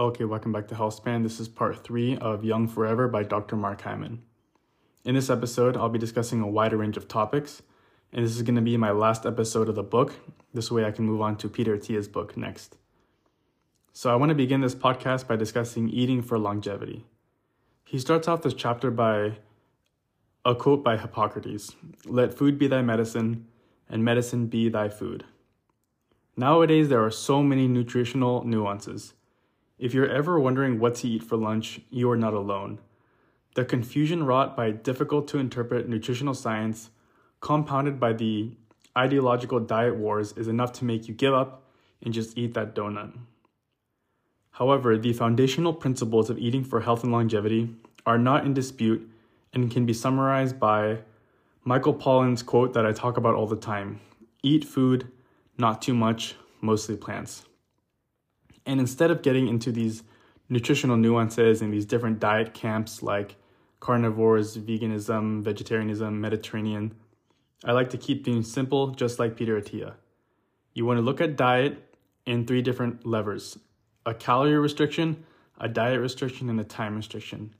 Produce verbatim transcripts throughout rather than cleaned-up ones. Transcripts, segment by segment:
Okay, welcome back to Healthspan. This is part three of Young Forever by Doctor Mark Hyman. In this episode, I'll be discussing a wider range of topics, and this is going to be my last episode of the book. This way I can move on to Peter Attia's book next. So I want to begin this podcast by discussing eating for longevity. He starts off this chapter by a quote by Hippocrates, "Let food be thy medicine, and medicine be thy food." Nowadays, there are so many nutritional nuances. If you're ever wondering what to eat for lunch, you are not alone. The confusion wrought by difficult-to-interpret nutritional science, compounded by the ideological diet wars, is enough to make you give up and just eat that donut. However, the foundational principles of eating for health and longevity are not in dispute and can be summarized by Michael Pollan's quote that I talk about all the time, "Eat food, not too much, mostly plants." And instead of getting into these nutritional nuances and these different diet camps like carnivores, veganism, vegetarianism, Mediterranean, I like to keep things simple, just like Peter Attia. You want to look at diet in three different levers: a calorie restriction, a diet restriction, and a time restriction.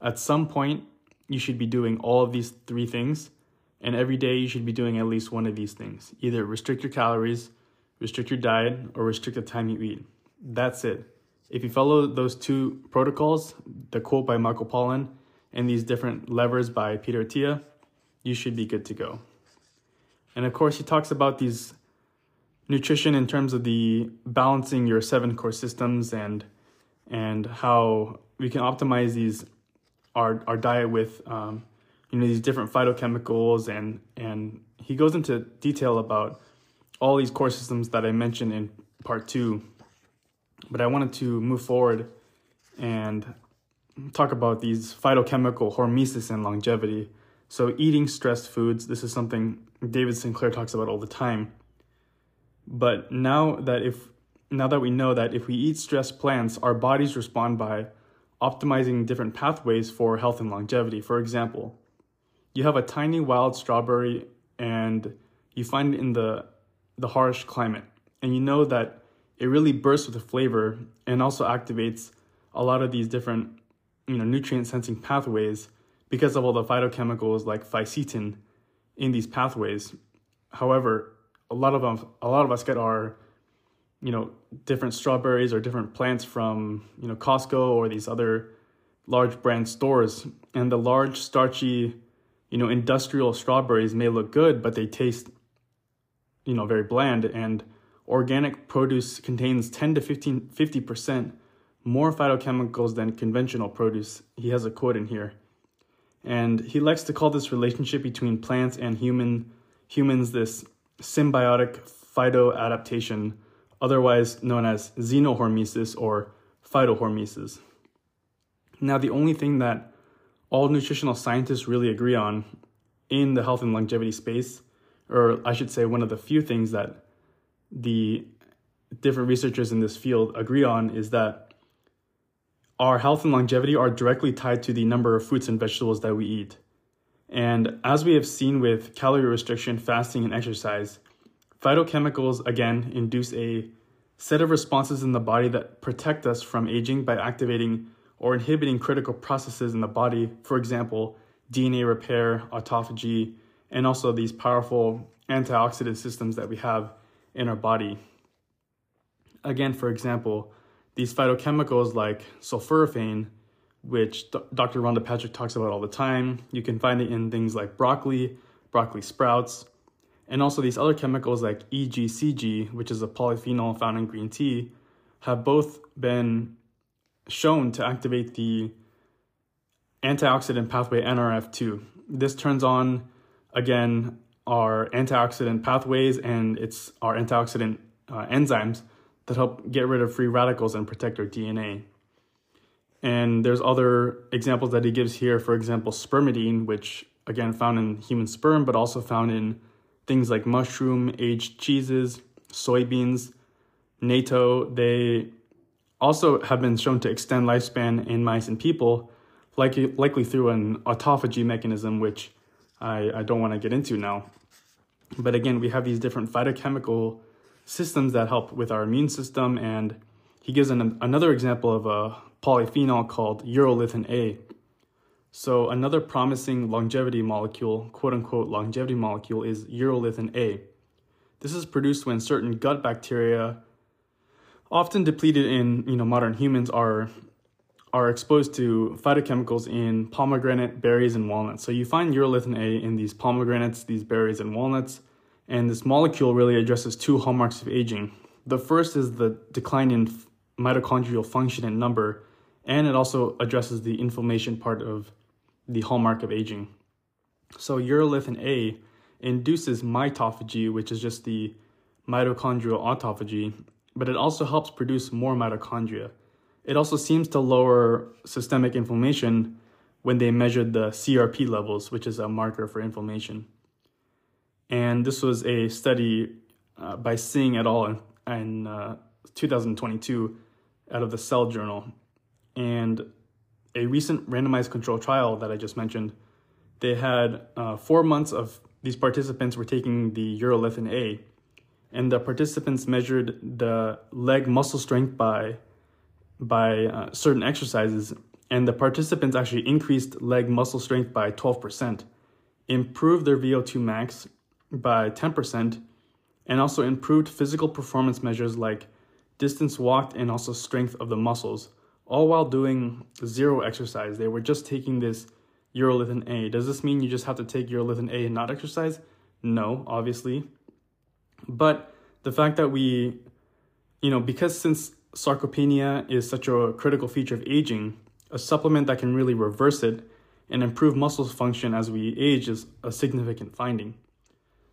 At some point, you should be doing all of these three things, and every day you should be doing at least one of these things. Either restrict your calories, restrict your diet, or restrict the time you eat. That's it. If you follow those two protocols, the quote by Michael Pollan and these different levers by Peter Attia, you should be good to go. And of course, he talks about these nutrition in terms of the balancing your seven core systems and and how we can optimize these our our diet with um, you know these different phytochemicals and and he goes into detail about all these core systems that I mentioned in part two. But I wanted to move forward and talk about these phytochemical hormesis and longevity. So eating stressed foods, this is something David Sinclair talks about all the time. But now that if now that we know that if we eat stressed plants, our bodies respond by optimizing different pathways for health and longevity. For example, you have a tiny wild strawberry and you find it in the, the harsh climate, and you know that it really bursts with a flavor and also activates a lot of these different, you know, nutrient-sensing pathways because of all the phytochemicals like phycetin in these pathways. However, a lot of them, a lot of us get our, you know, different strawberries or different plants from, you know, Costco or these other large brand stores. And the large, starchy, you know, industrial strawberries may look good, but they taste, you know, very bland. And organic produce contains ten to fifteen, fifty percent more phytochemicals than conventional produce. He has a quote in here. And he likes to call this relationship between plants and human humans this symbiotic phytoadaptation, otherwise known as xenohormesis or phytohormesis. Now, the only thing that all nutritional scientists really agree on in the health and longevity space, or I should say one of the few things that the different researchers in this field agree on, is that our health and longevity are directly tied to the number of fruits and vegetables that we eat. And as we have seen with calorie restriction, fasting, and exercise, phytochemicals, again, induce a set of responses in the body that protect us from aging by activating or inhibiting critical processes in the body, for example, D N A repair, autophagy, and also these powerful antioxidant systems that we have in our body. Again, for example, these phytochemicals like sulforaphane, which Doctor Rhonda Patrick talks about all the time, you can find it in things like broccoli, broccoli sprouts, and also these other chemicals like E G C G, which is a polyphenol found in green tea, have both been shown to activate the antioxidant pathway N R F two. This turns on, again, our antioxidant pathways, and it's our antioxidant uh, enzymes that help get rid of free radicals and protect our D N A. And there's other examples that he gives here, for example, spermidine, which again found in human sperm, but also found in things like mushroom, aged cheeses, soybeans, natto. They also have been shown to extend lifespan in mice and people, likely, likely through an autophagy mechanism, which I, I don't want to get into now. But again, we have these different phytochemical systems that help with our immune system, and he gives an, another example of a polyphenol called urolithin A. So another promising longevity molecule, quote unquote longevity molecule, is urolithin A. This is produced when certain gut bacteria, often depleted in you know modern humans, are are exposed to phytochemicals in pomegranate, berries, and walnuts. So you find urolithin A in these pomegranates, these berries, and walnuts. And this molecule really addresses two hallmarks of aging. The first is the decline in mitochondrial function and number, and it also addresses the inflammation part of the hallmark of aging. So urolithin A induces mitophagy, which is just the mitochondrial autophagy, but it also helps produce more mitochondria. It also seems to lower systemic inflammation when they measured the C R P levels, which is a marker for inflammation. And this was a study uh, by Singh et al. in, in uh, two thousand twenty-two out of the Cell Journal. And a recent randomized control trial that I just mentioned, they had uh, four months of these participants were taking the urolithin A, and the participants measured the leg muscle strength by, by uh, certain exercises, and the participants actually increased leg muscle strength by twelve percent, improved their V O two max by ten percent, and also improved physical performance measures like distance walked and also strength of the muscles, all while doing zero exercise. They were just taking this urolithin A. Does this mean you just have to take urolithin A and not exercise? No, obviously. But the fact that we, you know, because since sarcopenia is such a critical feature of aging, a supplement that can really reverse it and improve muscle function as we age is a significant finding.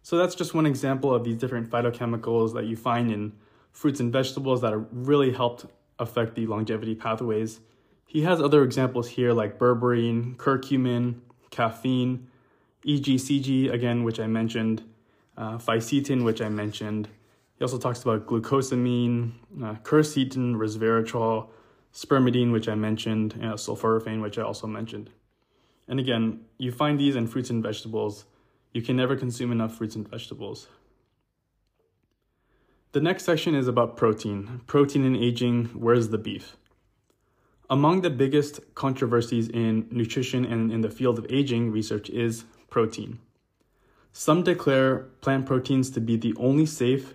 So that's just one example of these different phytochemicals that you find in fruits and vegetables that have really helped affect the longevity pathways. He has other examples here like berberine, curcumin, caffeine, E G C G, again, which I mentioned, uh, fisetin, which I mentioned. He also talks about glucosamine, uh, quercetin, resveratrol, spermidine, which I mentioned, and sulforaphane, which I also mentioned. And again, you find these in fruits and vegetables. You can never consume enough fruits and vegetables. The next section is about protein. Protein and aging, where's the beef? Among the biggest controversies in nutrition and in the field of aging research is protein. Some declare plant proteins to be the only safe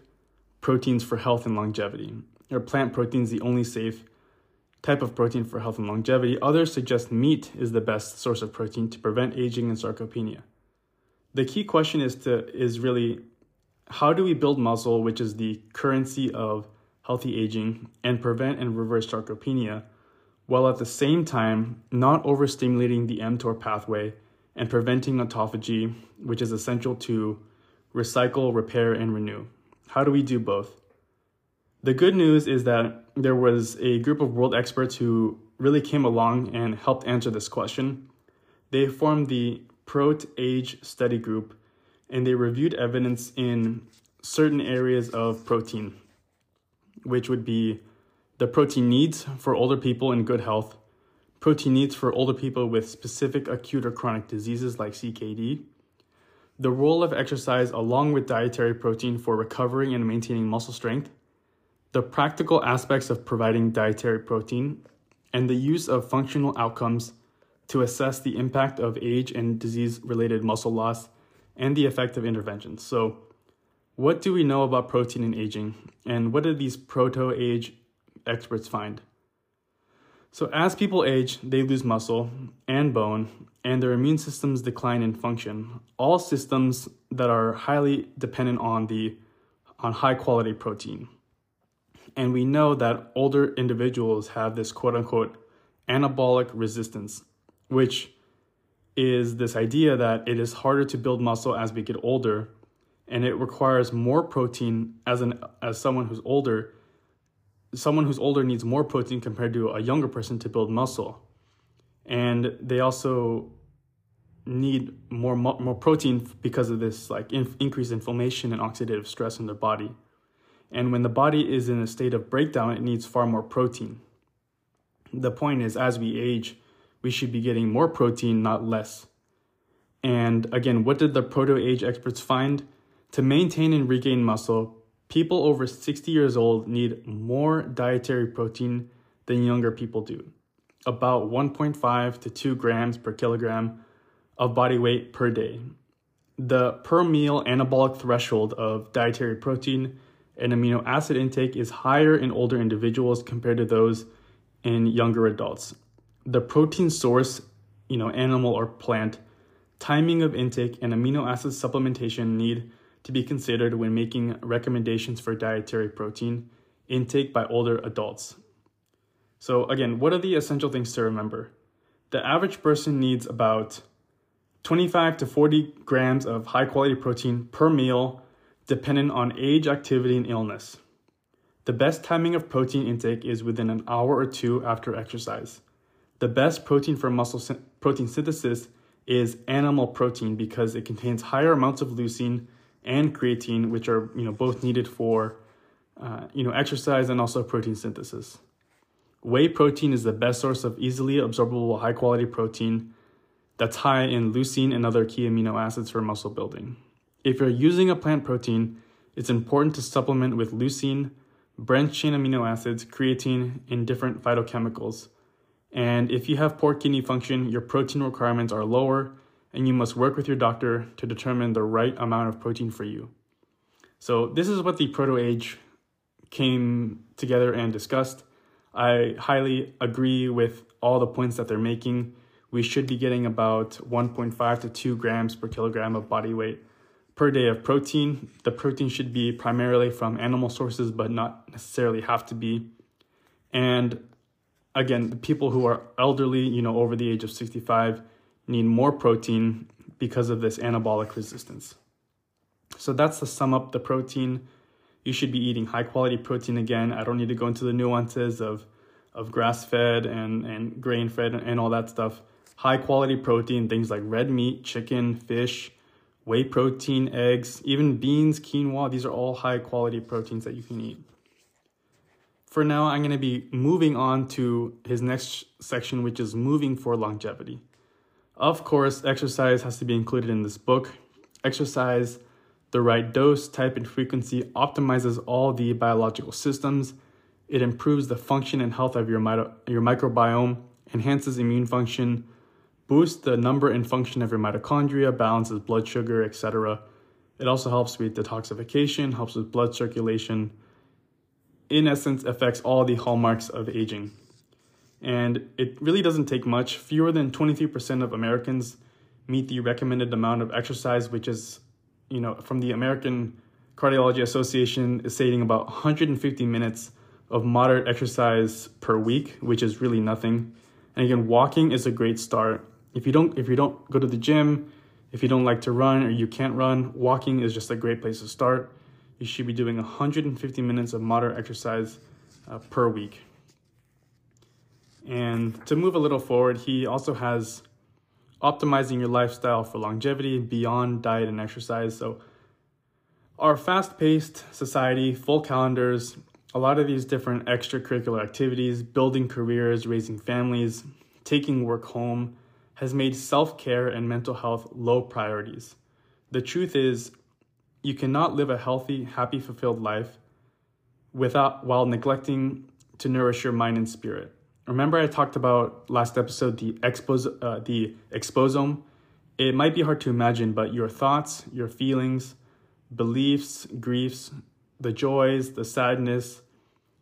proteins for health and longevity, or plant proteins the only safe type of protein for health and longevity. Others suggest meat is the best source of protein to prevent aging and sarcopenia. The key question is to is really, how do we build muscle, which is the currency of healthy aging, and prevent and reverse sarcopenia, while at the same time not overstimulating the mTOR pathway and preventing autophagy, which is essential to recycle, repair, and renew? How do we do both? The good news is that there was a group of world experts who really came along and helped answer this question. They formed the PROT-A G E study group, and they reviewed evidence in certain areas of protein, which would be the protein needs for older people in good health, protein needs for older people with specific acute or chronic diseases like C K D, the role of exercise along with dietary protein for recovering and maintaining muscle strength, the practical aspects of providing dietary protein, and the use of functional outcomes to assess the impact of age and disease-related muscle loss and the effect of interventions. So what do we know about protein and aging? And what did these proto-age experts find? So as people age, they lose muscle and bone, and their immune systems decline in function, all systems that are highly dependent on, the, on high-quality protein. And we know that older individuals have this quote-unquote anabolic resistance, which is this idea that it is harder to build muscle as we get older, and it requires more protein as an as someone who's older. Someone who's older needs more protein compared to a younger person to build muscle. And they also need more, more protein because of this like in, increased inflammation and oxidative stress in their body. And when the body is in a state of breakdown, it needs far more protein. The point is, as we age, we should be getting more protein, not less. And again, what did the proto-age experts find? To maintain and regain muscle, people over sixty years old need more dietary protein than younger people do, about one point five to two grams per kilogram of body weight per day. The per meal anabolic threshold of dietary protein and amino acid intake is higher in older individuals compared to those in younger adults. The protein source, you know, animal or plant, timing of intake, and amino acid supplementation need to be considered when making recommendations for dietary protein intake by older adults. So again, what are the essential things to remember? The average person needs about twenty-five to forty grams of high quality protein per meal, dependent on age, activity, and illness. The best timing of protein intake is within an hour or two after exercise. The best protein for muscle sy- protein synthesis is animal protein because it contains higher amounts of leucine and creatine, which are, you know, both needed for uh, you know, exercise and also protein synthesis. Whey protein is the best source of easily absorbable high quality protein that's high in leucine and other key amino acids for muscle building. If you're using a plant protein, it's important to supplement with leucine, branched-chain amino acids, creatine, and different phytochemicals. And if you have poor kidney function, your protein requirements are lower, and you must work with your doctor to determine the right amount of protein for you. So this is what the PROT-AGE came together and discussed. I highly agree with all the points that they're making. We should be getting about one point five to two grams per kilogram of body weight per day of protein. The protein should be primarily from animal sources, but not necessarily have to be. And again, the people who are elderly, you know, over the age of sixty-five, need more protein because of this anabolic resistance. So that's to sum up the protein. You should be eating high quality protein. Again, I don't need to go into the nuances of, of grass-fed and, and grain-fed and, and all that stuff. High-quality protein, things like red meat, chicken, fish, whey protein, eggs, even beans, quinoa. These are all high-quality proteins that you can eat. For now, I'm going to be moving on to his next section, which is moving for longevity. Of course, exercise has to be included in this book. Exercise, the right dose, type, and frequency optimizes all the biological systems. It improves the function and health of your, mito- your microbiome, enhances immune function, boosts the number and function of your mitochondria, balances blood sugar, et cetera. It also helps with detoxification, helps with blood circulation. In essence, affects all the hallmarks of aging. And it really doesn't take much. Fewer than twenty-three percent of Americans meet the recommended amount of exercise, which is, you know, from the American Cardiology Association, is stating about one hundred fifty minutes of moderate exercise per week, which is really nothing. And again, walking is a great start. If you don't, if you don't go to the gym, if you don't like to run or you can't run, walking is just a great place to start. You should be doing one hundred fifty minutes of moderate exercise uh, per week. And to move a little forward, he also has optimizing your lifestyle for longevity beyond diet and exercise. So our fast-paced society, full calendars, a lot of these different extracurricular activities, building careers, raising families, taking work home, has made self-care and mental health low priorities. The truth is, you cannot live a healthy, happy, fulfilled life without while neglecting to nourish your mind and spirit. Remember I talked about last episode the expos uh, the exposome. It might be hard to imagine, but your thoughts, your feelings, beliefs, griefs, the joys, the sadness,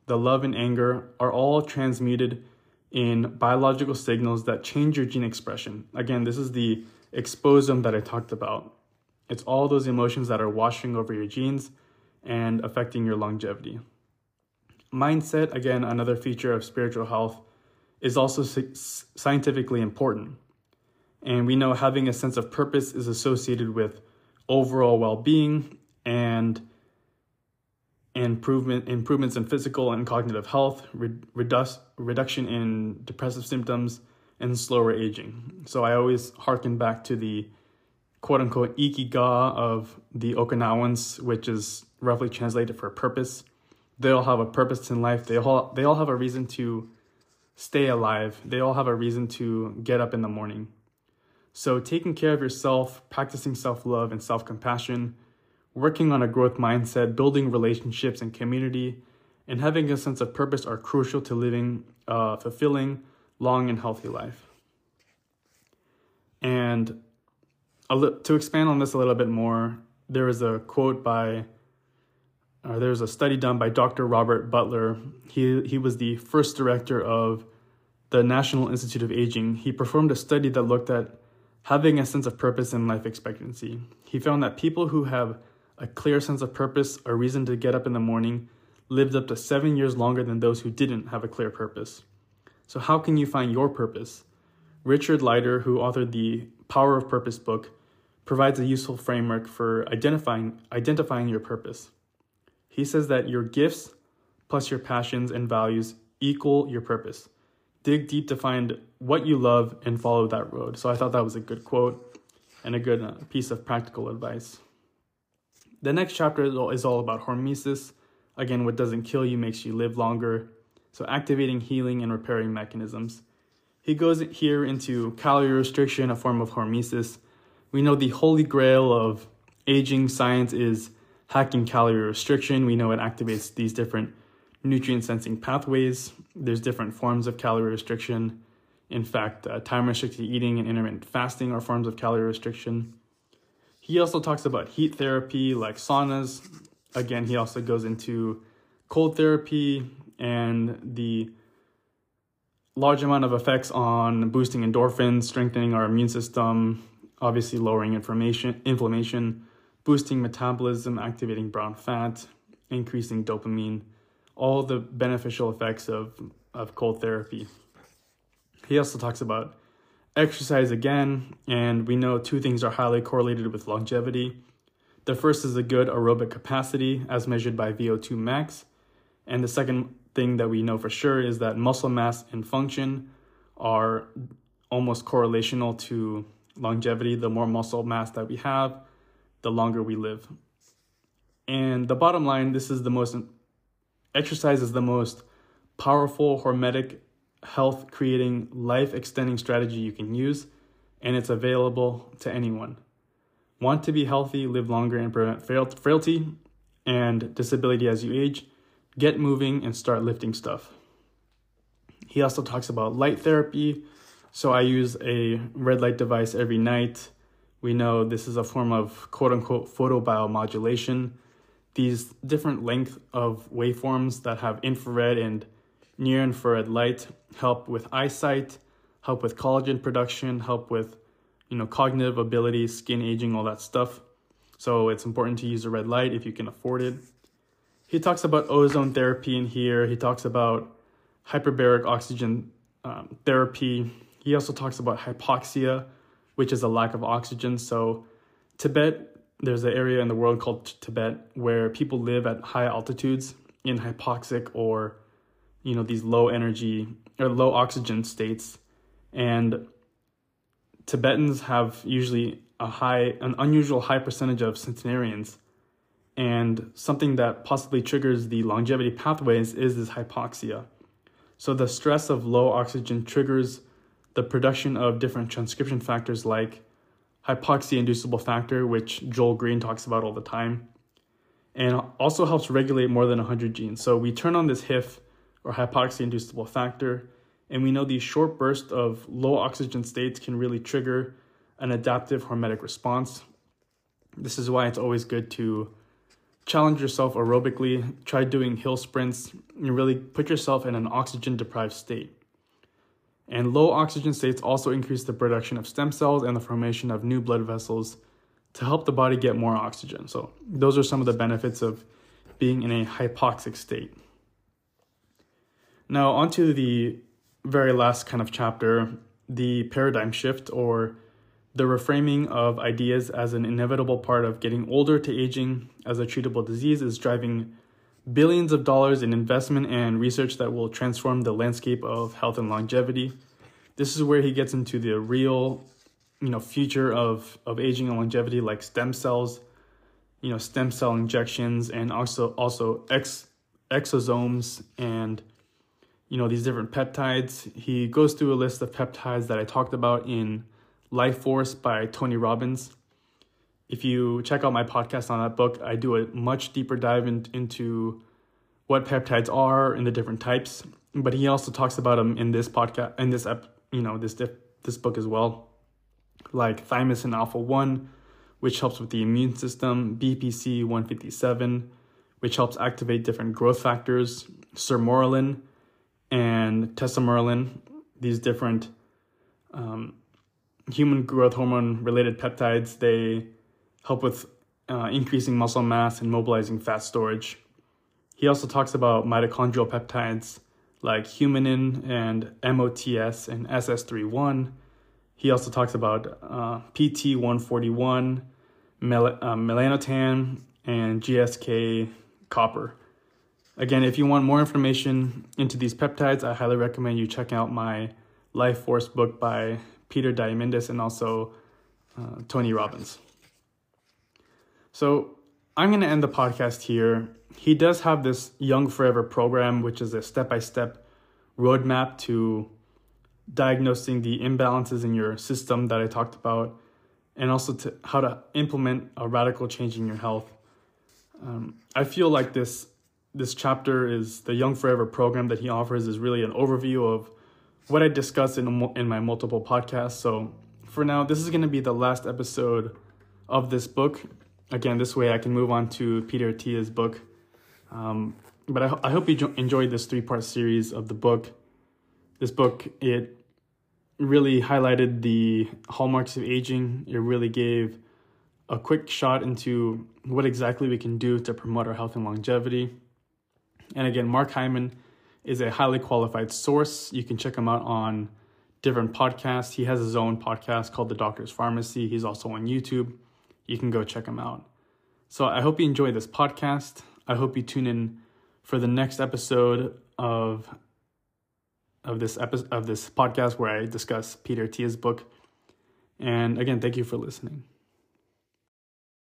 the love and anger are all transmuted in biological signals that change your gene expression. Again, this is the exposome that I talked about. It's all those emotions that are washing over your genes and affecting your longevity. Mindset, again, another feature of spiritual health, is also scientifically important. And we know having a sense of purpose is associated with overall well-being and improvement, improvements in physical and cognitive health, redu- reduction in depressive symptoms, and slower aging. So I always hearken back to the quote-unquote ikigai of the Okinawans, which is roughly translated for purpose. They all have a purpose in life. They all, they all have a reason to stay alive. They all have a reason to get up in the morning. So taking care of yourself, practicing self-love and self-compassion, working on a growth mindset, building relationships and community, and having a sense of purpose are crucial to living a fulfilling, long, and healthy life. And to expand on this a little bit more, there is a quote by, or there's a study done by Doctor Robert Butler. He, he was the first director of the National Institute of Aging. He performed a study that looked at having a sense of purpose and life expectancy. He found that people who have a clear sense of purpose or reason to get up in the morning lived up to seven years longer than those who didn't have a clear purpose. So how can you find your purpose? Richard Leider, who authored the Power of Purpose book, provides a useful framework for identifying, identifying your purpose. He says that your gifts plus your passions and values equal your purpose. Dig deep to find what you love and follow that road. So I thought that was a good quote and a good piece of practical advice. The next chapter is all about hormesis. Again, what doesn't kill you makes you live longer. So activating healing and repairing mechanisms. He goes here into calorie restriction, a form of hormesis. We know the holy grail of aging science is hacking calorie restriction. We know it activates these different nutrient sensing pathways. There's different forms of calorie restriction. In fact, uh, time-restricted eating and intermittent fasting are forms of calorie restriction. He also talks about heat therapy like saunas. Again, he also goes into cold therapy and the large amount of effects on boosting endorphins, strengthening our immune system, obviously lowering inflammation, inflammation, boosting metabolism, activating brown fat, increasing dopamine, all the beneficial effects of, of cold therapy. He also talks about exercise again, and we know two things are highly correlated with longevity. The first is a good aerobic capacity as measured by V O two max. And the second thing that we know for sure is that muscle mass and function are almost correlational to longevity. The more muscle mass that we have, the longer we live. And the bottom line, this is the most, exercise is the most powerful hormetic health creating life extending strategy you can use. And it's available to anyone. Want to be healthy, live longer, and prevent frailty and disability as you age? Get moving and start lifting stuff. He also talks about light therapy. So I use a red light device every night. We know this is a form of quote-unquote photobiomodulation. These different length of waveforms that have infrared and near-infrared light help with eyesight, help with collagen production, help with you know, cognitive ability, skin aging, all that stuff. So it's important to use a red light if you can afford it. He talks about ozone therapy in here. He talks about hyperbaric oxygen um, therapy. He also talks about hypoxia, which is a lack of oxygen. So Tibet, there's an area in the world called Tibet where people live at high altitudes in hypoxic or, you know, these low energy or low oxygen states. And Tibetans have usually a high, an unusual high percentage of centenarians, and something that possibly triggers the longevity pathways is this hypoxia. So the stress of low oxygen triggers the production of different transcription factors like hypoxia-inducible factor, which Joel Green talks about all the time, and also helps regulate more than one hundred genes. So we turn on this H I F, or hypoxia-inducible factor, and we know these short bursts of low oxygen states can really trigger an adaptive hormetic response. This is why it's always good to challenge yourself aerobically, try doing hill sprints, and really put yourself in an oxygen-deprived state. And low oxygen states also increase the production of stem cells and the formation of new blood vessels to help the body get more oxygen. So those are some of the benefits of being in a hypoxic state. Now onto the very last kind of chapter, the paradigm shift or the reframing of ideas as an inevitable part of getting older to aging as a treatable disease is driving billions of dollars in investment and research that will transform the landscape of health and longevity. This is where he gets into the real, you know, future of, of aging and longevity, like stem cells, you know, stem cell injections, and also also ex, exosomes and you know, these different peptides. He goes through a list of peptides that I talked about in Life Force by Tony Robbins. if you check out my podcast on that book, I do a much deeper dive in, into what peptides are and the different types. But he also talks about them in this podcast, in this you know this this book as well, like thymosin alpha one, which helps with the immune system, B P C one fifty-seven, which helps activate different growth factors, Sermorelin and Tesamorelin, these different um, human growth hormone-related peptides. They help with uh, increasing muscle mass and mobilizing fat storage. He also talks about mitochondrial peptides like humanin and M O T S and S S thirty-one. He also talks about uh, P T one forty-one, mel- uh, melanotan, and G S K copper. Again, if you want more information into these peptides, I highly recommend you check out my Life Force book by Peter Diamandis and also uh, Tony Robbins. So I'm going to end the podcast here. He does have this Young Forever program, which is a step-by-step roadmap to diagnosing the imbalances in your system that I talked about, and also to how to implement a radical change in your health. Um, I feel like this this chapter is the Young Forever program that he offers is really an overview of what I discuss in in my multiple podcasts. So for now, this is going to be the last episode of this book. Again, this way I can move on to Peter Attia's book. Um, but I, I hope you jo- enjoyed this three-part series of the book. This book, it really highlighted the hallmarks of aging. It really gave a quick shot into what exactly we can do to promote our health and longevity. And again, Mark Hyman is a highly qualified source. You can check him out on different podcasts. He has his own podcast called The Doctor's Pharmacy. He's also on YouTube. You can go check him out. So I hope you enjoy this podcast. I hope you tune in for the next episode of of this episode of this podcast where I discuss Peter Attia's book. And again, thank you for listening.